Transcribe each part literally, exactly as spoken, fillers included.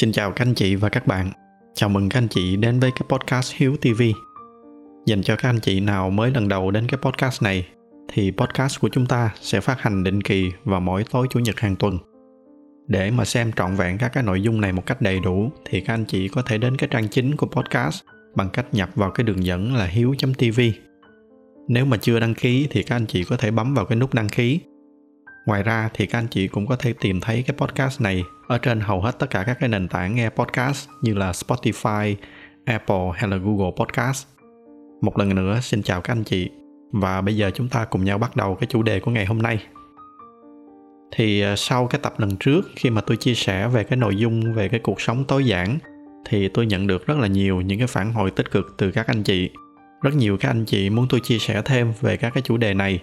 Xin chào các anh chị và các bạn. Chào mừng các anh chị đến với cái podcast Hiếu ti vi. Dành cho các anh chị nào mới lần đầu đến cái podcast này, thì podcast của chúng ta sẽ phát hành định kỳ vào mỗi tối Chủ nhật hàng tuần. Để mà xem trọn vẹn các cái nội dung này một cách đầy đủ, thì các anh chị có thể đến cái trang chính của podcast bằng cách nhập vào cái đường dẫn là hiếu chấm ti vi. Nếu mà chưa đăng ký thì các anh chị có thể bấm vào cái nút đăng ký. Ngoài ra thì các anh chị cũng có thể tìm thấy cái podcast này ở trên hầu hết tất cả các cái nền tảng nghe podcast như là Spotify, Apple hay là Google Podcast. Một lần nữa xin chào các anh chị, và bây giờ chúng ta cùng nhau bắt đầu cái chủ đề của ngày hôm nay. Thì sau cái tập lần trước, khi mà tôi chia sẻ về cái nội dung về cái cuộc sống tối giản, thì tôi nhận được rất là nhiều những cái phản hồi tích cực từ các anh chị. Rất nhiều các anh chị muốn tôi chia sẻ thêm về các cái chủ đề này,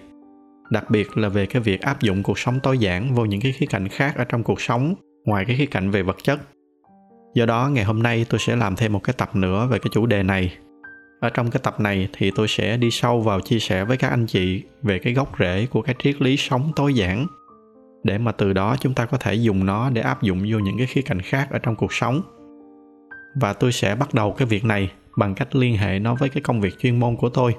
đặc biệt là về cái việc áp dụng cuộc sống tối giản vô những cái khía cạnh khác ở trong cuộc sống, ngoài cái khía cạnh về vật chất. Do đó ngày hôm nay tôi sẽ làm thêm một cái tập nữa về cái chủ đề này. Ở trong cái tập này thì tôi sẽ đi sâu vào chia sẻ với các anh chị về cái gốc rễ của cái triết lý sống tối giản, để mà từ đó chúng ta có thể dùng nó để áp dụng vô những cái khía cạnh khác ở trong cuộc sống. Và tôi sẽ bắt đầu cái việc này bằng cách liên hệ nó với cái công việc chuyên môn của tôi.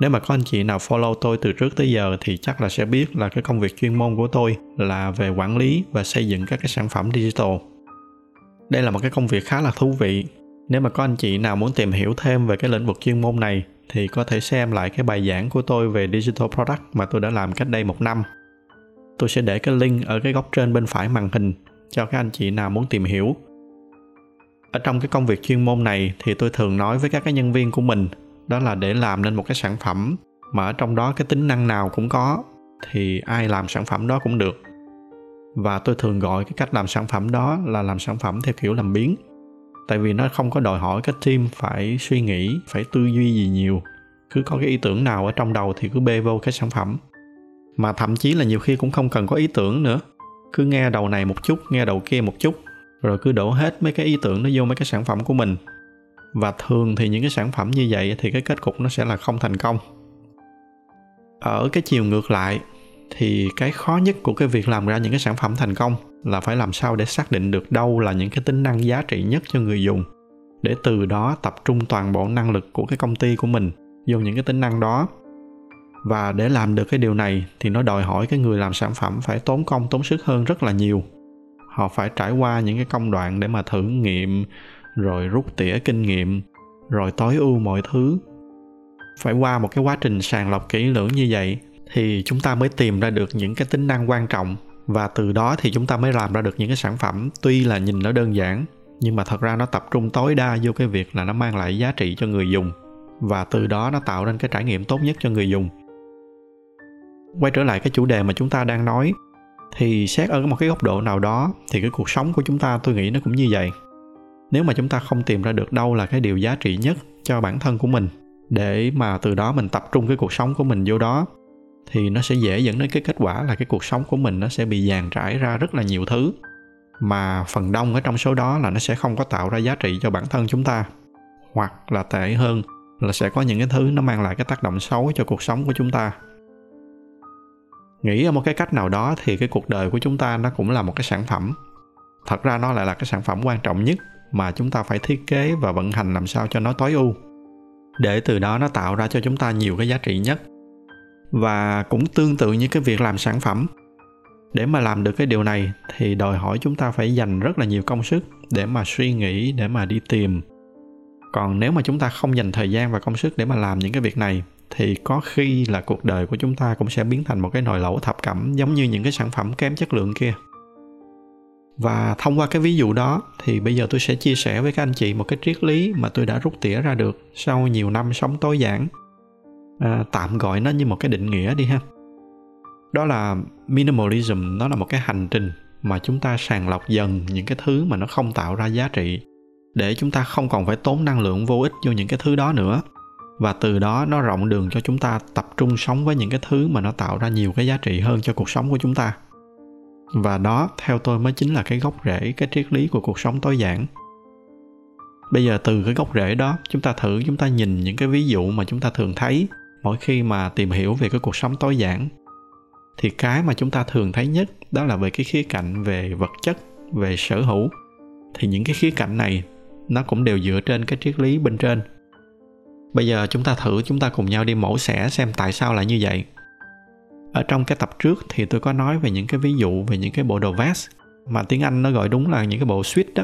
Nếu mà có anh chị nào follow tôi từ trước tới giờ thì chắc là sẽ biết là cái công việc chuyên môn của tôi là về quản lý và xây dựng các cái sản phẩm digital. Đây là một cái công việc khá là thú vị. Nếu mà có anh chị nào muốn tìm hiểu thêm về cái lĩnh vực chuyên môn này thì có thể xem lại cái bài giảng của tôi về digital product mà tôi đã làm cách đây một năm. Tôi sẽ để cái link ở cái góc trên bên phải màn hình cho các anh chị nào muốn tìm hiểu. Ở trong cái công việc chuyên môn này thì tôi thường nói với các cái nhân viên của mình, đó là để làm nên một cái sản phẩm mà ở trong đó cái tính năng nào cũng có, thì ai làm sản phẩm đó cũng được. Và tôi thường gọi cái cách làm sản phẩm đó là làm sản phẩm theo kiểu làm biếng. Tại vì nó không có đòi hỏi cái team phải suy nghĩ, phải tư duy gì nhiều. Cứ có cái ý tưởng nào ở trong đầu thì cứ bê vô cái sản phẩm. Mà thậm chí là nhiều khi cũng không cần có ý tưởng nữa. Cứ nghe đầu này một chút, nghe đầu kia một chút, rồi cứ đổ hết mấy cái ý tưởng nó vô mấy cái sản phẩm của mình. Và thường thì những cái sản phẩm như vậy thì cái kết cục nó sẽ là không thành công. Ở cái chiều ngược lại thì cái khó nhất của cái việc làm ra những cái sản phẩm thành công là phải làm sao để xác định được đâu là những cái tính năng giá trị nhất cho người dùng, để từ đó tập trung toàn bộ năng lực của cái công ty của mình vô những cái tính năng đó. Và để làm được cái điều này thì nó đòi hỏi cái người làm sản phẩm phải tốn công tốn sức hơn rất là nhiều. Họ phải trải qua những cái công đoạn để mà thử nghiệm, rồi rút tỉa kinh nghiệm, rồi tối ưu mọi thứ. Phải qua một cái quá trình sàng lọc kỹ lưỡng như vậy thì chúng ta mới tìm ra được những cái tính năng quan trọng, và từ đó thì chúng ta mới làm ra được những cái sản phẩm tuy là nhìn nó đơn giản, nhưng mà thật ra nó tập trung tối đa vô cái việc là nó mang lại giá trị cho người dùng, và từ đó nó tạo nên cái trải nghiệm tốt nhất cho người dùng. Quay trở lại cái chủ đề mà chúng ta đang nói, thì xét ở một cái góc độ nào đó thì cái cuộc sống của chúng ta tôi nghĩ nó cũng như vậy. Nếu mà chúng ta không tìm ra được đâu là cái điều giá trị nhất cho bản thân của mình, để mà từ đó mình tập trung cái cuộc sống của mình vô đó, thì nó sẽ dễ dẫn đến cái kết quả là cái cuộc sống của mình nó sẽ bị dàn trải ra rất là nhiều thứ, mà phần đông ở trong số đó là nó sẽ không có tạo ra giá trị cho bản thân chúng ta. Hoặc là tệ hơn là sẽ có những cái thứ nó mang lại cái tác động xấu cho cuộc sống của chúng ta. Nghĩ ở một cái cách nào đó thì cái cuộc đời của chúng ta nó cũng là một cái sản phẩm. Thật ra nó lại là cái sản phẩm quan trọng nhất mà chúng ta phải thiết kế và vận hành làm sao cho nó tối ưu, để từ đó nó tạo ra cho chúng ta nhiều cái giá trị nhất. Và cũng tương tự như cái việc làm sản phẩm, để mà làm được cái điều này thì đòi hỏi chúng ta phải dành rất là nhiều công sức để mà suy nghĩ, để mà đi tìm. Còn nếu mà chúng ta không dành thời gian và công sức để mà làm những cái việc này, thì có khi là cuộc đời của chúng ta cũng sẽ biến thành một cái nồi lẩu thập cẩm, giống như những cái sản phẩm kém chất lượng kia. Và thông qua cái ví dụ đó thì bây giờ tôi sẽ chia sẻ với các anh chị một cái triết lý mà tôi đã rút tỉa ra được sau nhiều năm sống tối giản. À, tạm gọi nó như một cái định nghĩa đi ha. Đó là minimalism, nó là một cái hành trình mà chúng ta sàng lọc dần những cái thứ mà nó không tạo ra giá trị, để chúng ta không còn phải tốn năng lượng vô ích vô những cái thứ đó nữa. Và từ đó nó rộng đường cho chúng ta tập trung sống với những cái thứ mà nó tạo ra nhiều cái giá trị hơn cho cuộc sống của chúng ta. Và đó, theo tôi, mới chính là cái gốc rễ, cái triết lý của cuộc sống tối giản. Bây giờ từ cái gốc rễ đó, chúng ta thử chúng ta nhìn những cái ví dụ mà chúng ta thường thấy mỗi khi mà tìm hiểu về cái cuộc sống tối giản. Thì cái mà chúng ta thường thấy nhất đó là về cái khía cạnh về vật chất, về sở hữu. thì những cái khía cạnh này nó cũng đều dựa trên cái triết lý bên trên. Bây giờ chúng ta thử, chúng ta cùng nhau đi mổ xẻ xem tại sao lại như vậy. Ở trong cái tập trước thì tôi có nói về những cái ví dụ về những cái bộ đồ vest, mà tiếng Anh nó gọi đúng là những cái bộ suit đó.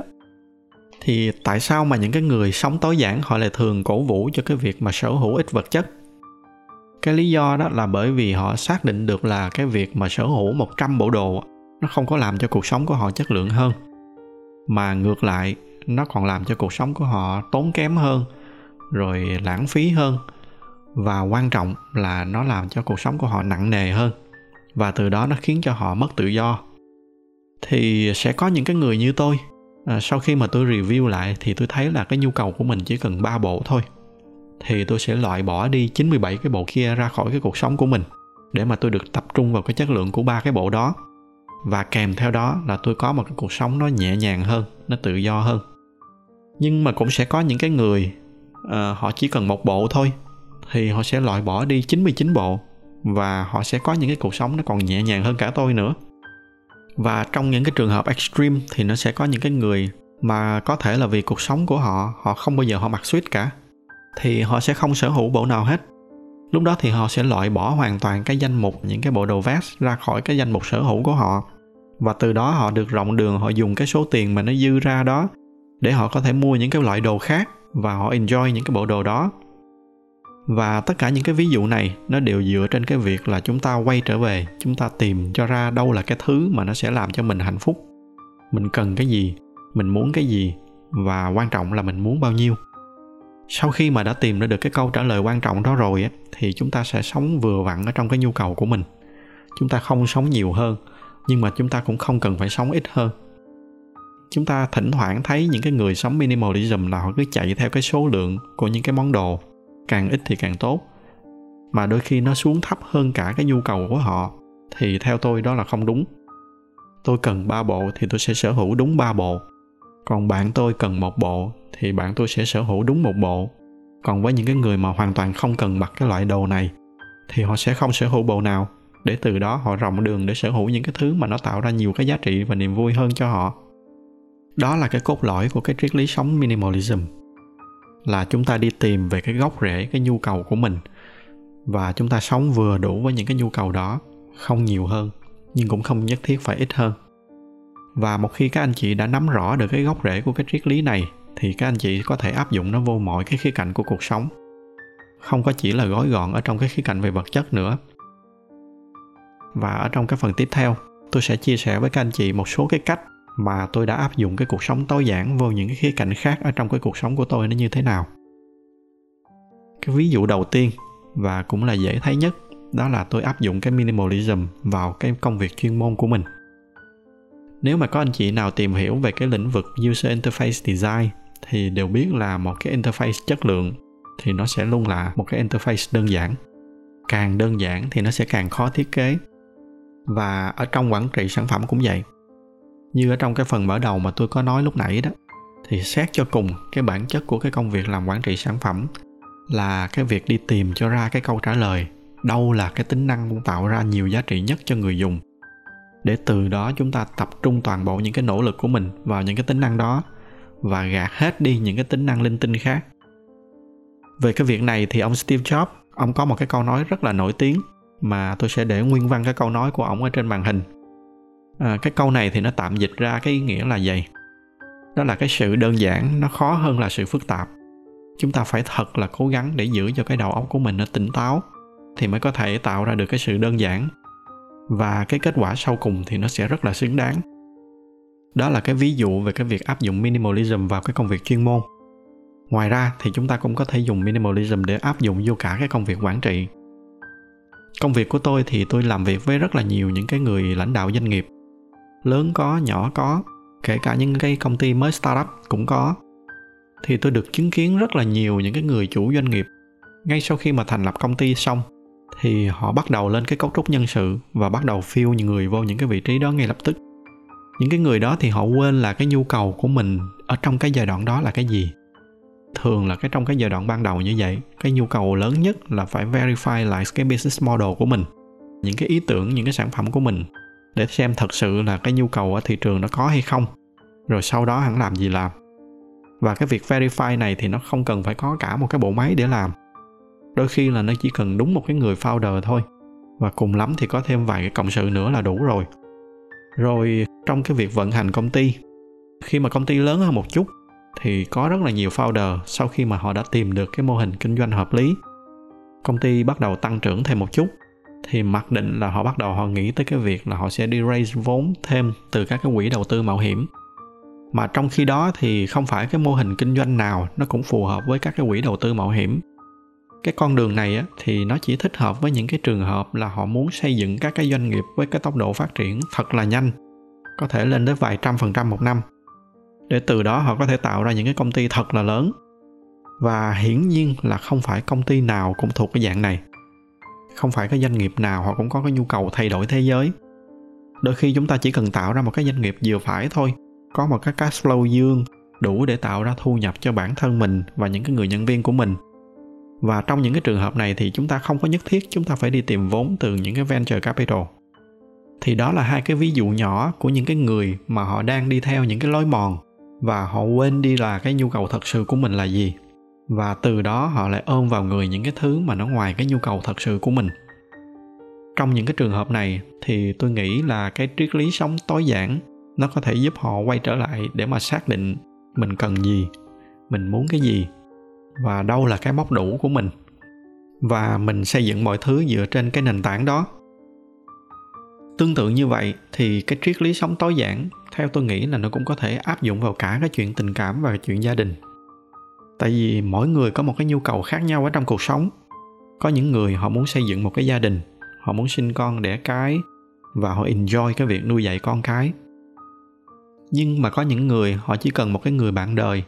Thì tại sao mà những cái người sống tối giản họ lại thường cổ vũ cho cái việc mà sở hữu ít vật chất? Cái lý do đó là bởi vì họ xác định được là cái việc mà sở hữu một trăm bộ đồ nó không có làm cho cuộc sống của họ chất lượng hơn, mà ngược lại nó còn làm cho cuộc sống của họ tốn kém hơn, rồi lãng phí hơn, và quan trọng là nó làm cho cuộc sống của họ nặng nề hơn, và từ đó nó khiến cho họ mất tự do. Thì sẽ có những cái người như tôi, à, sau khi mà tôi review lại thì tôi thấy là cái nhu cầu của mình chỉ cần ba bộ thôi, thì tôi sẽ loại bỏ đi chín mươi bảy cái bộ kia ra khỏi cái cuộc sống của mình để mà tôi được tập trung vào cái chất lượng của ba cái bộ đó, và kèm theo đó là tôi có một cái cuộc sống nó nhẹ nhàng hơn, nó tự do hơn. Nhưng mà cũng sẽ có những cái người à, họ chỉ cần một bộ thôi, thì họ sẽ loại bỏ đi chín mươi chín bộ, và họ sẽ có những cái cuộc sống nó còn nhẹ nhàng hơn cả tôi nữa. Và trong những cái trường hợp extreme thì nó sẽ có những cái người mà có thể là vì cuộc sống của họ, họ không bao giờ họ mặc suit cả, thì họ sẽ không sở hữu bộ nào hết. Lúc đó thì họ sẽ loại bỏ hoàn toàn cái danh mục những cái bộ đồ vest ra khỏi cái danh mục sở hữu của họ, và từ đó họ được rộng đường, họ dùng cái số tiền mà nó dư ra đó để họ có thể mua những cái loại đồ khác và họ enjoy những cái bộ đồ đó. Và tất cả những cái ví dụ này nó đều dựa trên cái việc là chúng ta quay trở về, chúng ta tìm cho ra đâu là cái thứ mà nó sẽ làm cho mình hạnh phúc. Mình cần cái gì, mình muốn cái gì, và quan trọng là mình muốn bao nhiêu. Sau khi mà đã tìm ra được cái câu trả lời quan trọng đó rồi, thì chúng ta sẽ sống vừa vặn ở trong cái nhu cầu của mình. Chúng ta không sống nhiều hơn, nhưng mà chúng ta cũng không cần phải sống ít hơn. Chúng ta thỉnh thoảng thấy những cái người sống minimalism là họ cứ chạy theo cái số lượng của những cái món đồ, càng ít thì càng tốt, mà đôi khi nó xuống thấp hơn cả cái nhu cầu của họ, thì theo tôi đó là không đúng. Tôi cần ba bộ thì tôi sẽ sở hữu đúng ba bộ, còn bạn tôi cần một bộ thì bạn tôi sẽ sở hữu đúng một bộ. Còn với những cái người mà hoàn toàn không cần mặc cái loại đồ này thì họ sẽ không sở hữu bộ nào, để từ đó họ rộng đường để sở hữu những cái thứ mà nó tạo ra nhiều cái giá trị và niềm vui hơn cho họ. Đó là cái cốt lõi của cái triết lý sống minimalism, là chúng ta đi tìm về cái gốc rễ, cái nhu cầu của mình, và chúng ta sống vừa đủ với những cái nhu cầu đó, không nhiều hơn nhưng cũng không nhất thiết phải ít hơn. Và một khi các anh chị đã nắm rõ được cái gốc rễ của cái triết lý này thì các anh chị có thể áp dụng nó vô mọi cái khía cạnh của cuộc sống, không có chỉ là gói gọn ở trong cái khía cạnh về vật chất nữa. Và ở trong cái phần tiếp theo, tôi sẽ chia sẻ với các anh chị một số cái cách mà tôi đã áp dụng cái cuộc sống tối giản vô những cái khía cạnh khác ở trong cái cuộc sống của tôi nó như thế nào. Cái ví dụ đầu tiên và cũng là dễ thấy nhất đó là tôi áp dụng cái minimalism vào cái công việc chuyên môn của mình. Nếu mà có anh chị nào tìm hiểu về cái lĩnh vực user interface design thì đều biết là một cái interface chất lượng thì nó sẽ luôn là một cái interface đơn giản. Càng đơn giản thì nó sẽ càng khó thiết kế. Và ở trong quản trị sản phẩm cũng vậy. Như ở trong cái phần mở đầu mà tôi có nói lúc nãy đó, thì xét cho cùng cái bản chất của cái công việc làm quản trị sản phẩm là cái việc đi tìm cho ra cái câu trả lời đâu là cái tính năng tạo ra nhiều giá trị nhất cho người dùng, để từ đó chúng ta tập trung toàn bộ những cái nỗ lực của mình vào những cái tính năng đó và gạt hết đi những cái tính năng linh tinh khác. Về cái việc này thì ông Steve Jobs, ông có một cái câu nói rất là nổi tiếng mà tôi sẽ để nguyên văn cái câu nói của ông ở trên màn hình. À, cái câu này thì nó tạm dịch ra cái ý nghĩa là vậy. Đó là cái sự đơn giản nó khó hơn là sự phức tạp. Chúng ta phải thật là cố gắng để giữ cho cái đầu óc của mình nó tỉnh táo thì mới có thể tạo ra được cái sự đơn giản. Và cái kết quả sau cùng thì nó sẽ rất là xứng đáng. Đó là cái ví dụ về cái việc áp dụng minimalism vào cái công việc chuyên môn. Ngoài ra thì chúng ta cũng có thể dùng minimalism để áp dụng vô cả cái công việc quản trị. Công việc của tôi thì tôi làm việc với rất là nhiều những cái người lãnh đạo doanh nghiệp. Lớn có, nhỏ có, kể cả những cái công ty mới startup cũng có. Thì tôi được chứng kiến rất là nhiều những cái người chủ doanh nghiệp. Ngay sau khi mà thành lập công ty xong thì họ bắt đầu lên cái cấu trúc nhân sự và bắt đầu fill người vô những cái vị trí đó ngay lập tức. Những cái người đó thì họ quên là cái nhu cầu của mình ở trong cái giai đoạn đó là cái gì. Thường là cái trong cái giai đoạn ban đầu như vậy, cái nhu cầu lớn nhất là phải verify lại cái business model của mình, những cái ý tưởng, những cái sản phẩm của mình, để xem thật sự là cái nhu cầu ở thị trường nó có hay không, rồi sau đó hắn làm gì làm. Và cái việc verify này thì nó không cần phải có cả một cái bộ máy để làm. Đôi khi là nó chỉ cần đúng một cái người founder thôi, và cùng lắm thì có thêm vài cái cộng sự nữa là đủ rồi. Rồi trong cái việc vận hành công ty, khi mà công ty lớn hơn một chút thì có rất là nhiều founder sau khi mà họ đã tìm được cái mô hình kinh doanh hợp lý, công ty bắt đầu tăng trưởng thêm một chút, thì mặc định là họ bắt đầu họ nghĩ tới cái việc là họ sẽ đi raise vốn thêm từ các cái quỹ đầu tư mạo hiểm. Mà trong khi đó thì không phải cái mô hình kinh doanh nào nó cũng phù hợp với các cái quỹ đầu tư mạo hiểm. Cái con đường này á, thì nó chỉ thích hợp với những cái trường hợp là họ muốn xây dựng các cái doanh nghiệp với cái tốc độ phát triển thật là nhanh, có thể lên tới vài trăm phần trăm một năm, để từ đó họ có thể tạo ra những cái công ty thật là lớn. Và hiển nhiên là không phải công ty nào cũng thuộc cái dạng này, không phải cái doanh nghiệp nào họ cũng có cái nhu cầu thay đổi thế giới. Đôi khi chúng ta chỉ cần tạo ra một cái doanh nghiệp vừa phải thôi, có một cái cash flow dương đủ để tạo ra thu nhập cho bản thân mình và những cái người nhân viên của mình. Và trong những cái trường hợp này thì chúng ta không có nhất thiết chúng ta phải đi tìm vốn từ những cái venture capital. Thì đó là hai cái ví dụ nhỏ của những cái người mà họ đang đi theo những cái lối mòn và họ quên đi là cái nhu cầu thật sự của mình là gì, và từ đó họ lại ôm vào người những cái thứ mà nó ngoài cái nhu cầu thật sự của mình. Trong những cái trường hợp này thì tôi nghĩ là cái triết lý sống tối giản nó có thể giúp họ quay trở lại để mà xác định mình cần gì, mình muốn cái gì, và đâu là cái mốc đủ của mình, và mình xây dựng mọi thứ dựa trên cái nền tảng đó. Tương tự như vậy thì cái triết lý sống tối giản theo tôi nghĩ là nó cũng có thể áp dụng vào cả cái chuyện tình cảm và chuyện gia đình. Tại vì mỗi người có một cái nhu cầu khác nhau ở trong cuộc sống. Có những người họ muốn xây dựng một cái gia đình, họ muốn sinh con đẻ cái và họ enjoy cái việc nuôi dạy con cái. Nhưng mà có những người họ chỉ cần một cái người bạn đời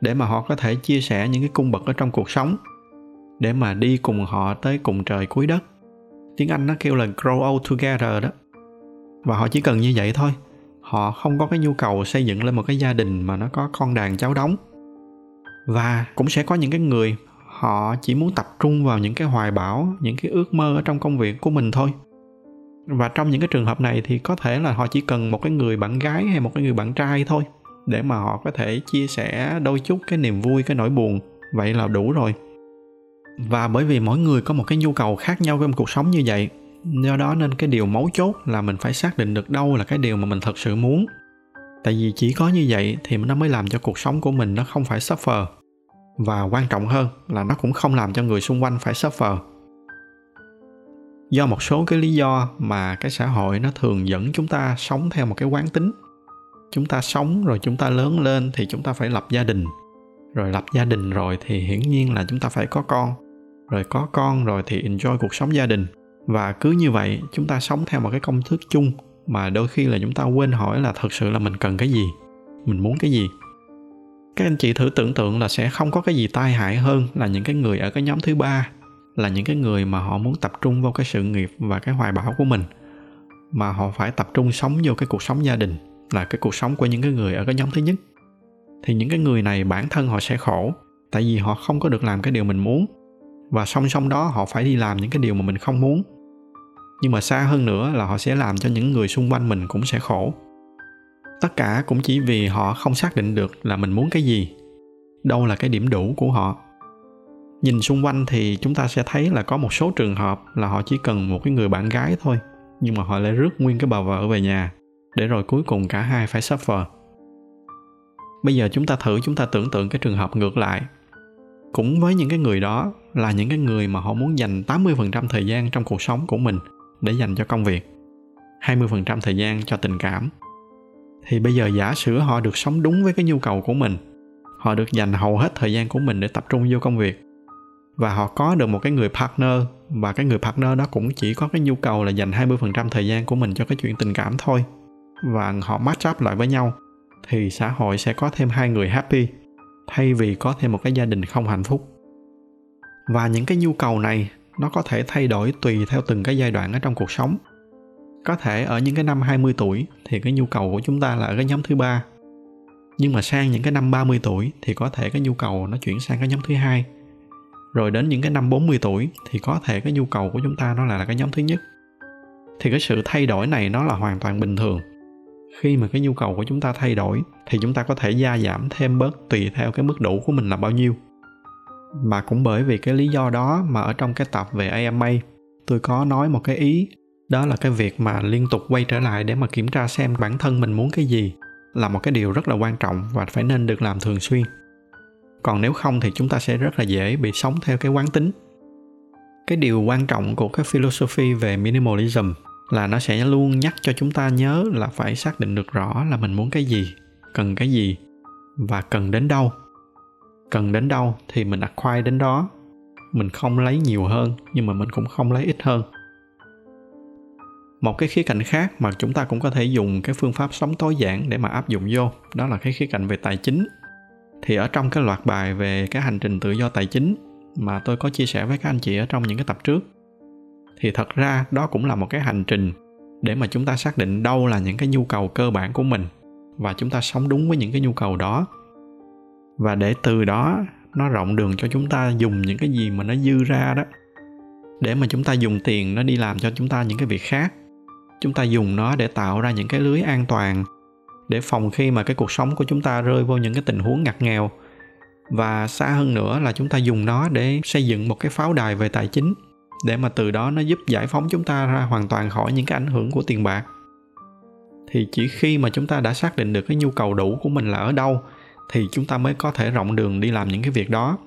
để mà họ có thể chia sẻ những cái cung bậc ở trong cuộc sống, để mà đi cùng họ tới cùng trời cuối đất. Tiếng Anh nó kêu là grow old together đó. Và họ chỉ cần như vậy thôi. Họ không có cái nhu cầu xây dựng lên một cái gia đình mà nó có con đàn cháu đống. Và cũng sẽ có những cái người họ chỉ muốn tập trung vào những cái hoài bão, những cái ước mơ ở trong công việc của mình thôi. Và trong những cái trường hợp này thì có thể là họ chỉ cần một cái người bạn gái hay một cái người bạn trai thôi, để mà họ có thể chia sẻ đôi chút cái niềm vui, cái nỗi buồn, vậy là đủ rồi. Và bởi vì mỗi người có một cái nhu cầu khác nhau trong cuộc sống như vậy, do đó nên cái điều mấu chốt là mình phải xác định được đâu là cái điều mà mình thật sự muốn. Tại vì chỉ có như vậy thì nó mới làm cho cuộc sống của mình nó không phải suffer, và quan trọng hơn là nó cũng không làm cho người xung quanh phải suffer. Do một số cái lý do mà cái xã hội nó thường dẫn chúng ta sống theo một cái quán tính. Chúng ta sống rồi chúng ta lớn lên thì chúng ta phải lập gia đình. Rồi lập gia đình rồi thì hiển nhiên là chúng ta phải có con. Rồi có con rồi thì enjoy cuộc sống gia đình. Và cứ như vậy chúng ta sống theo một cái công thức chung mà đôi khi là chúng ta quên hỏi là thật sự là mình cần cái gì, mình muốn cái gì. Các anh chị thử tưởng tượng là sẽ không có cái gì tai hại hơn là những cái người ở cái nhóm thứ ba, là những cái người mà họ muốn tập trung vào cái sự nghiệp và cái hoài bão của mình, mà họ phải tập trung sống vô cái cuộc sống gia đình, là cái cuộc sống của những cái người ở cái nhóm thứ nhất. Thì những cái người này bản thân họ sẽ khổ, tại vì họ không có được làm cái điều mình muốn, và song song đó họ phải đi làm những cái điều mà mình không muốn. Nhưng mà xa hơn nữa là họ sẽ làm cho những người xung quanh mình cũng sẽ khổ. Tất cả cũng chỉ vì họ không xác định được là mình muốn cái gì, đâu là cái điểm đủ của họ. Nhìn xung quanh thì chúng ta sẽ thấy là có một số trường hợp là họ chỉ cần một cái người bạn gái thôi, nhưng mà họ lại rước nguyên cái bà vợ về nhà, để rồi cuối cùng cả hai phải suffer. Bây giờ chúng ta thử chúng ta tưởng tượng cái trường hợp ngược lại. Cũng với những cái người đó là những cái người mà họ muốn dành tám mươi phần trăm thời gian trong cuộc sống của mình để dành cho công việc, hai mươi phần trăm thời gian cho tình cảm. Thì bây giờ giả sử họ được sống đúng với cái nhu cầu của mình, họ được dành hầu hết thời gian của mình để tập trung vô công việc, và họ có được một cái người partner, và cái người partner đó cũng chỉ có cái nhu cầu là dành hai mươi phần trăm thời gian của mình cho cái chuyện tình cảm thôi, và họ match up lại với nhau, thì xã hội sẽ có thêm hai người happy thay vì có thêm một cái gia đình không hạnh phúc. Và những cái nhu cầu này nó có thể thay đổi tùy theo từng cái giai đoạn ở trong cuộc sống. Có thể ở những cái năm hai mươi tuổi thì cái nhu cầu của chúng ta là ở cái nhóm thứ ba, nhưng mà sang những cái năm ba mươi tuổi thì có thể cái nhu cầu nó chuyển sang cái nhóm thứ hai, rồi đến những cái năm bốn mươi tuổi thì có thể cái nhu cầu của chúng ta nó là cái nhóm thứ nhất. Thì cái sự thay đổi này nó là hoàn toàn bình thường. khi mà cái nhu cầu của chúng ta thay đổi thì chúng ta có thể gia giảm thêm bớt tùy theo cái mức đủ của mình là bao nhiêu. Mà cũng bởi vì cái lý do đó mà ở trong cái tập về A M A, tôi có nói một cái ý, đó là cái việc mà liên tục quay trở lại để mà kiểm tra xem bản thân mình muốn cái gì là một cái điều rất là quan trọng và phải nên được làm thường xuyên. Còn nếu không thì chúng ta sẽ rất là dễ bị sống theo cái quán tính. Cái điều quan trọng của cái philosophy về minimalism là nó sẽ luôn nhắc cho chúng ta nhớ là phải xác định được rõ là mình muốn cái gì, cần cái gì và cần đến đâu. Cần đến đâu thì mình acquire đến đó. Mình không lấy nhiều hơn nhưng mà mình cũng không lấy ít hơn. Một cái khía cạnh khác mà chúng ta cũng có thể dùng cái phương pháp sống tối giản để mà áp dụng vô, đó là cái khía cạnh về tài chính. Thì ở trong cái loạt bài về cái hành trình tự do tài chính mà tôi có chia sẻ với các anh chị ở trong những cái tập trước, thì thật ra đó cũng là một cái hành trình để mà chúng ta xác định đâu là những cái nhu cầu cơ bản của mình và chúng ta sống đúng với những cái nhu cầu đó. Và để từ đó nó rộng đường cho chúng ta dùng những cái gì mà nó dư ra đó, để mà chúng ta dùng tiền nó đi làm cho chúng ta những cái việc khác. Chúng ta dùng nó để tạo ra những cái lưới an toàn, để phòng khi mà cái cuộc sống của chúng ta rơi vô những cái tình huống ngặt nghèo. Và xa hơn nữa là chúng ta dùng nó để xây dựng một cái pháo đài về tài chính, để mà từ đó nó giúp giải phóng chúng ta ra hoàn toàn khỏi những cái ảnh hưởng của tiền bạc. Thì chỉ khi mà chúng ta đã xác định được cái nhu cầu đủ của mình là ở đâu thì chúng ta mới có thể rộng đường đi làm những cái việc đó.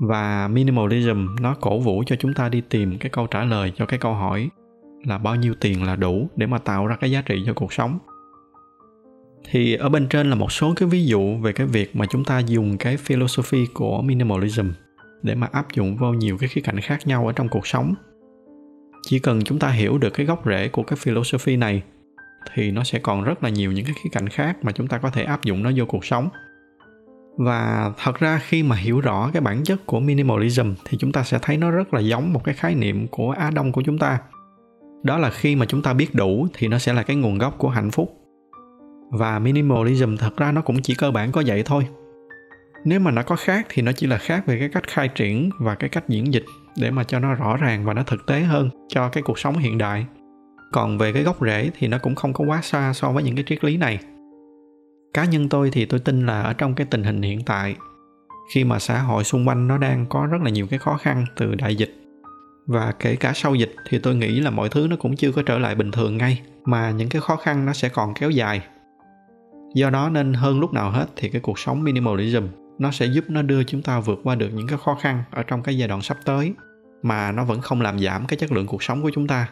Và minimalism nó cổ vũ cho chúng ta đi tìm cái câu trả lời cho cái câu hỏi là bao nhiêu tiền là đủ để mà tạo ra cái giá trị cho cuộc sống. Thì ở bên trên là một số cái ví dụ về cái việc mà chúng ta dùng cái philosophy của minimalism để mà áp dụng vào nhiều cái khía cạnh khác nhau ở trong cuộc sống. Chỉ cần chúng ta hiểu được cái gốc rễ của cái philosophy này thì nó sẽ còn rất là nhiều những cái khía cạnh khác mà chúng ta có thể áp dụng nó vô cuộc sống. Và thật ra khi mà hiểu rõ cái bản chất của minimalism thì chúng ta sẽ thấy nó rất là giống một cái khái niệm của Á Đông của chúng ta. Đó là khi mà chúng ta biết đủ thì nó sẽ là cái nguồn gốc của hạnh phúc. Và minimalism thật ra nó cũng chỉ cơ bản có vậy thôi. Nếu mà nó có khác thì nó chỉ là khác về cái cách khai triển và cái cách diễn dịch để mà cho nó rõ ràng và nó thực tế hơn cho cái cuộc sống hiện đại. Còn về cái gốc rễ thì nó cũng không có quá xa so với những cái triết lý này. Cá nhân tôi thì tôi tin là ở trong cái tình hình hiện tại, khi mà xã hội xung quanh nó đang có rất là nhiều cái khó khăn từ đại dịch, và kể cả sau dịch thì tôi nghĩ là mọi thứ nó cũng chưa có trở lại bình thường ngay, mà những cái khó khăn nó sẽ còn kéo dài. Do đó nên hơn lúc nào hết thì cái cuộc sống minimalism nó sẽ giúp nó đưa chúng ta vượt qua được những cái khó khăn ở trong cái giai đoạn sắp tới mà nó vẫn không làm giảm cái chất lượng cuộc sống của chúng ta.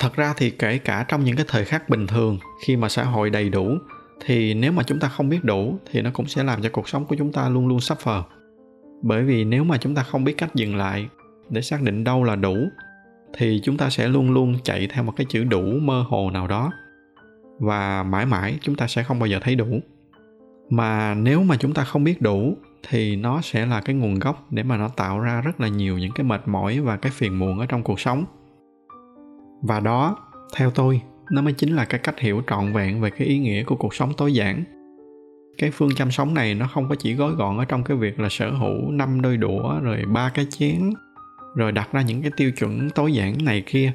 Thật ra thì kể cả trong những cái thời khắc bình thường, khi mà xã hội đầy đủ, thì nếu mà chúng ta không biết đủ thì nó cũng sẽ làm cho cuộc sống của chúng ta luôn luôn suffer. Bởi vì nếu mà chúng ta không biết cách dừng lại để xác định đâu là đủ thì chúng ta sẽ luôn luôn chạy theo một cái chữ đủ mơ hồ nào đó, và mãi mãi chúng ta sẽ không bao giờ thấy đủ. Mà nếu mà chúng ta không biết đủ thì nó sẽ là cái nguồn gốc để mà nó tạo ra rất là nhiều những cái mệt mỏi và cái phiền muộn ở trong cuộc sống. Và đó, theo tôi, nó mới chính là cái cách hiểu trọn vẹn về cái ý nghĩa của cuộc sống tối giản. Cái phương châm sống này nó không có chỉ gói gọn ở trong cái việc là sở hữu năm đôi đũa, rồi ba cái chén, rồi đặt ra những cái tiêu chuẩn tối giản này kia.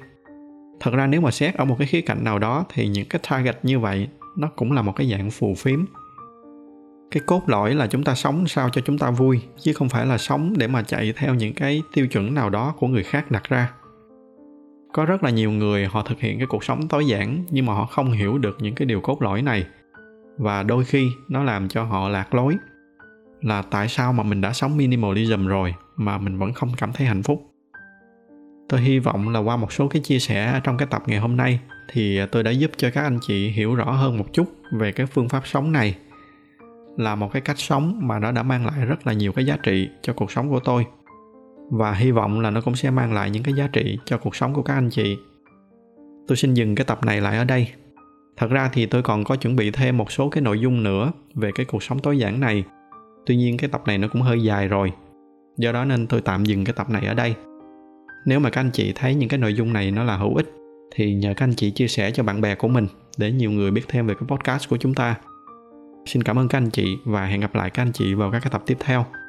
Thật ra nếu mà xét ở một cái khía cạnh nào đó thì những cái target như vậy nó cũng là một cái dạng phù phiếm. Cái cốt lõi là chúng ta sống sao cho chúng ta vui, chứ không phải là sống để mà chạy theo những cái tiêu chuẩn nào đó của người khác đặt ra. Có rất là nhiều người họ thực hiện cái cuộc sống tối giản nhưng mà họ không hiểu được những cái điều cốt lõi này, và đôi khi nó làm cho họ lạc lối là tại sao mà mình đã sống minimalism rồi mà mình vẫn không cảm thấy hạnh phúc. Tôi hy vọng là qua một số cái chia sẻ trong cái tập ngày hôm nay thì tôi đã giúp cho các anh chị hiểu rõ hơn một chút về cái phương pháp sống này, là một cái cách sống mà nó đã mang lại rất là nhiều cái giá trị cho cuộc sống của tôi, và hy vọng là nó cũng sẽ mang lại những cái giá trị cho cuộc sống của các anh chị. Tôi xin dừng cái tập này lại ở đây. Thật ra thì tôi còn có chuẩn bị thêm một số cái nội dung nữa về cái cuộc sống tối giản này. Tuy nhiên cái tập này nó cũng hơi dài rồi. Do đó nên tôi tạm dừng cái tập này ở đây. Nếu mà các anh chị thấy những cái nội dung này nó là hữu ích thì nhờ các anh chị chia sẻ cho bạn bè của mình để nhiều người biết thêm về cái podcast của chúng ta. Xin cảm ơn các anh chị và hẹn gặp lại các anh chị vào các cái tập tiếp theo.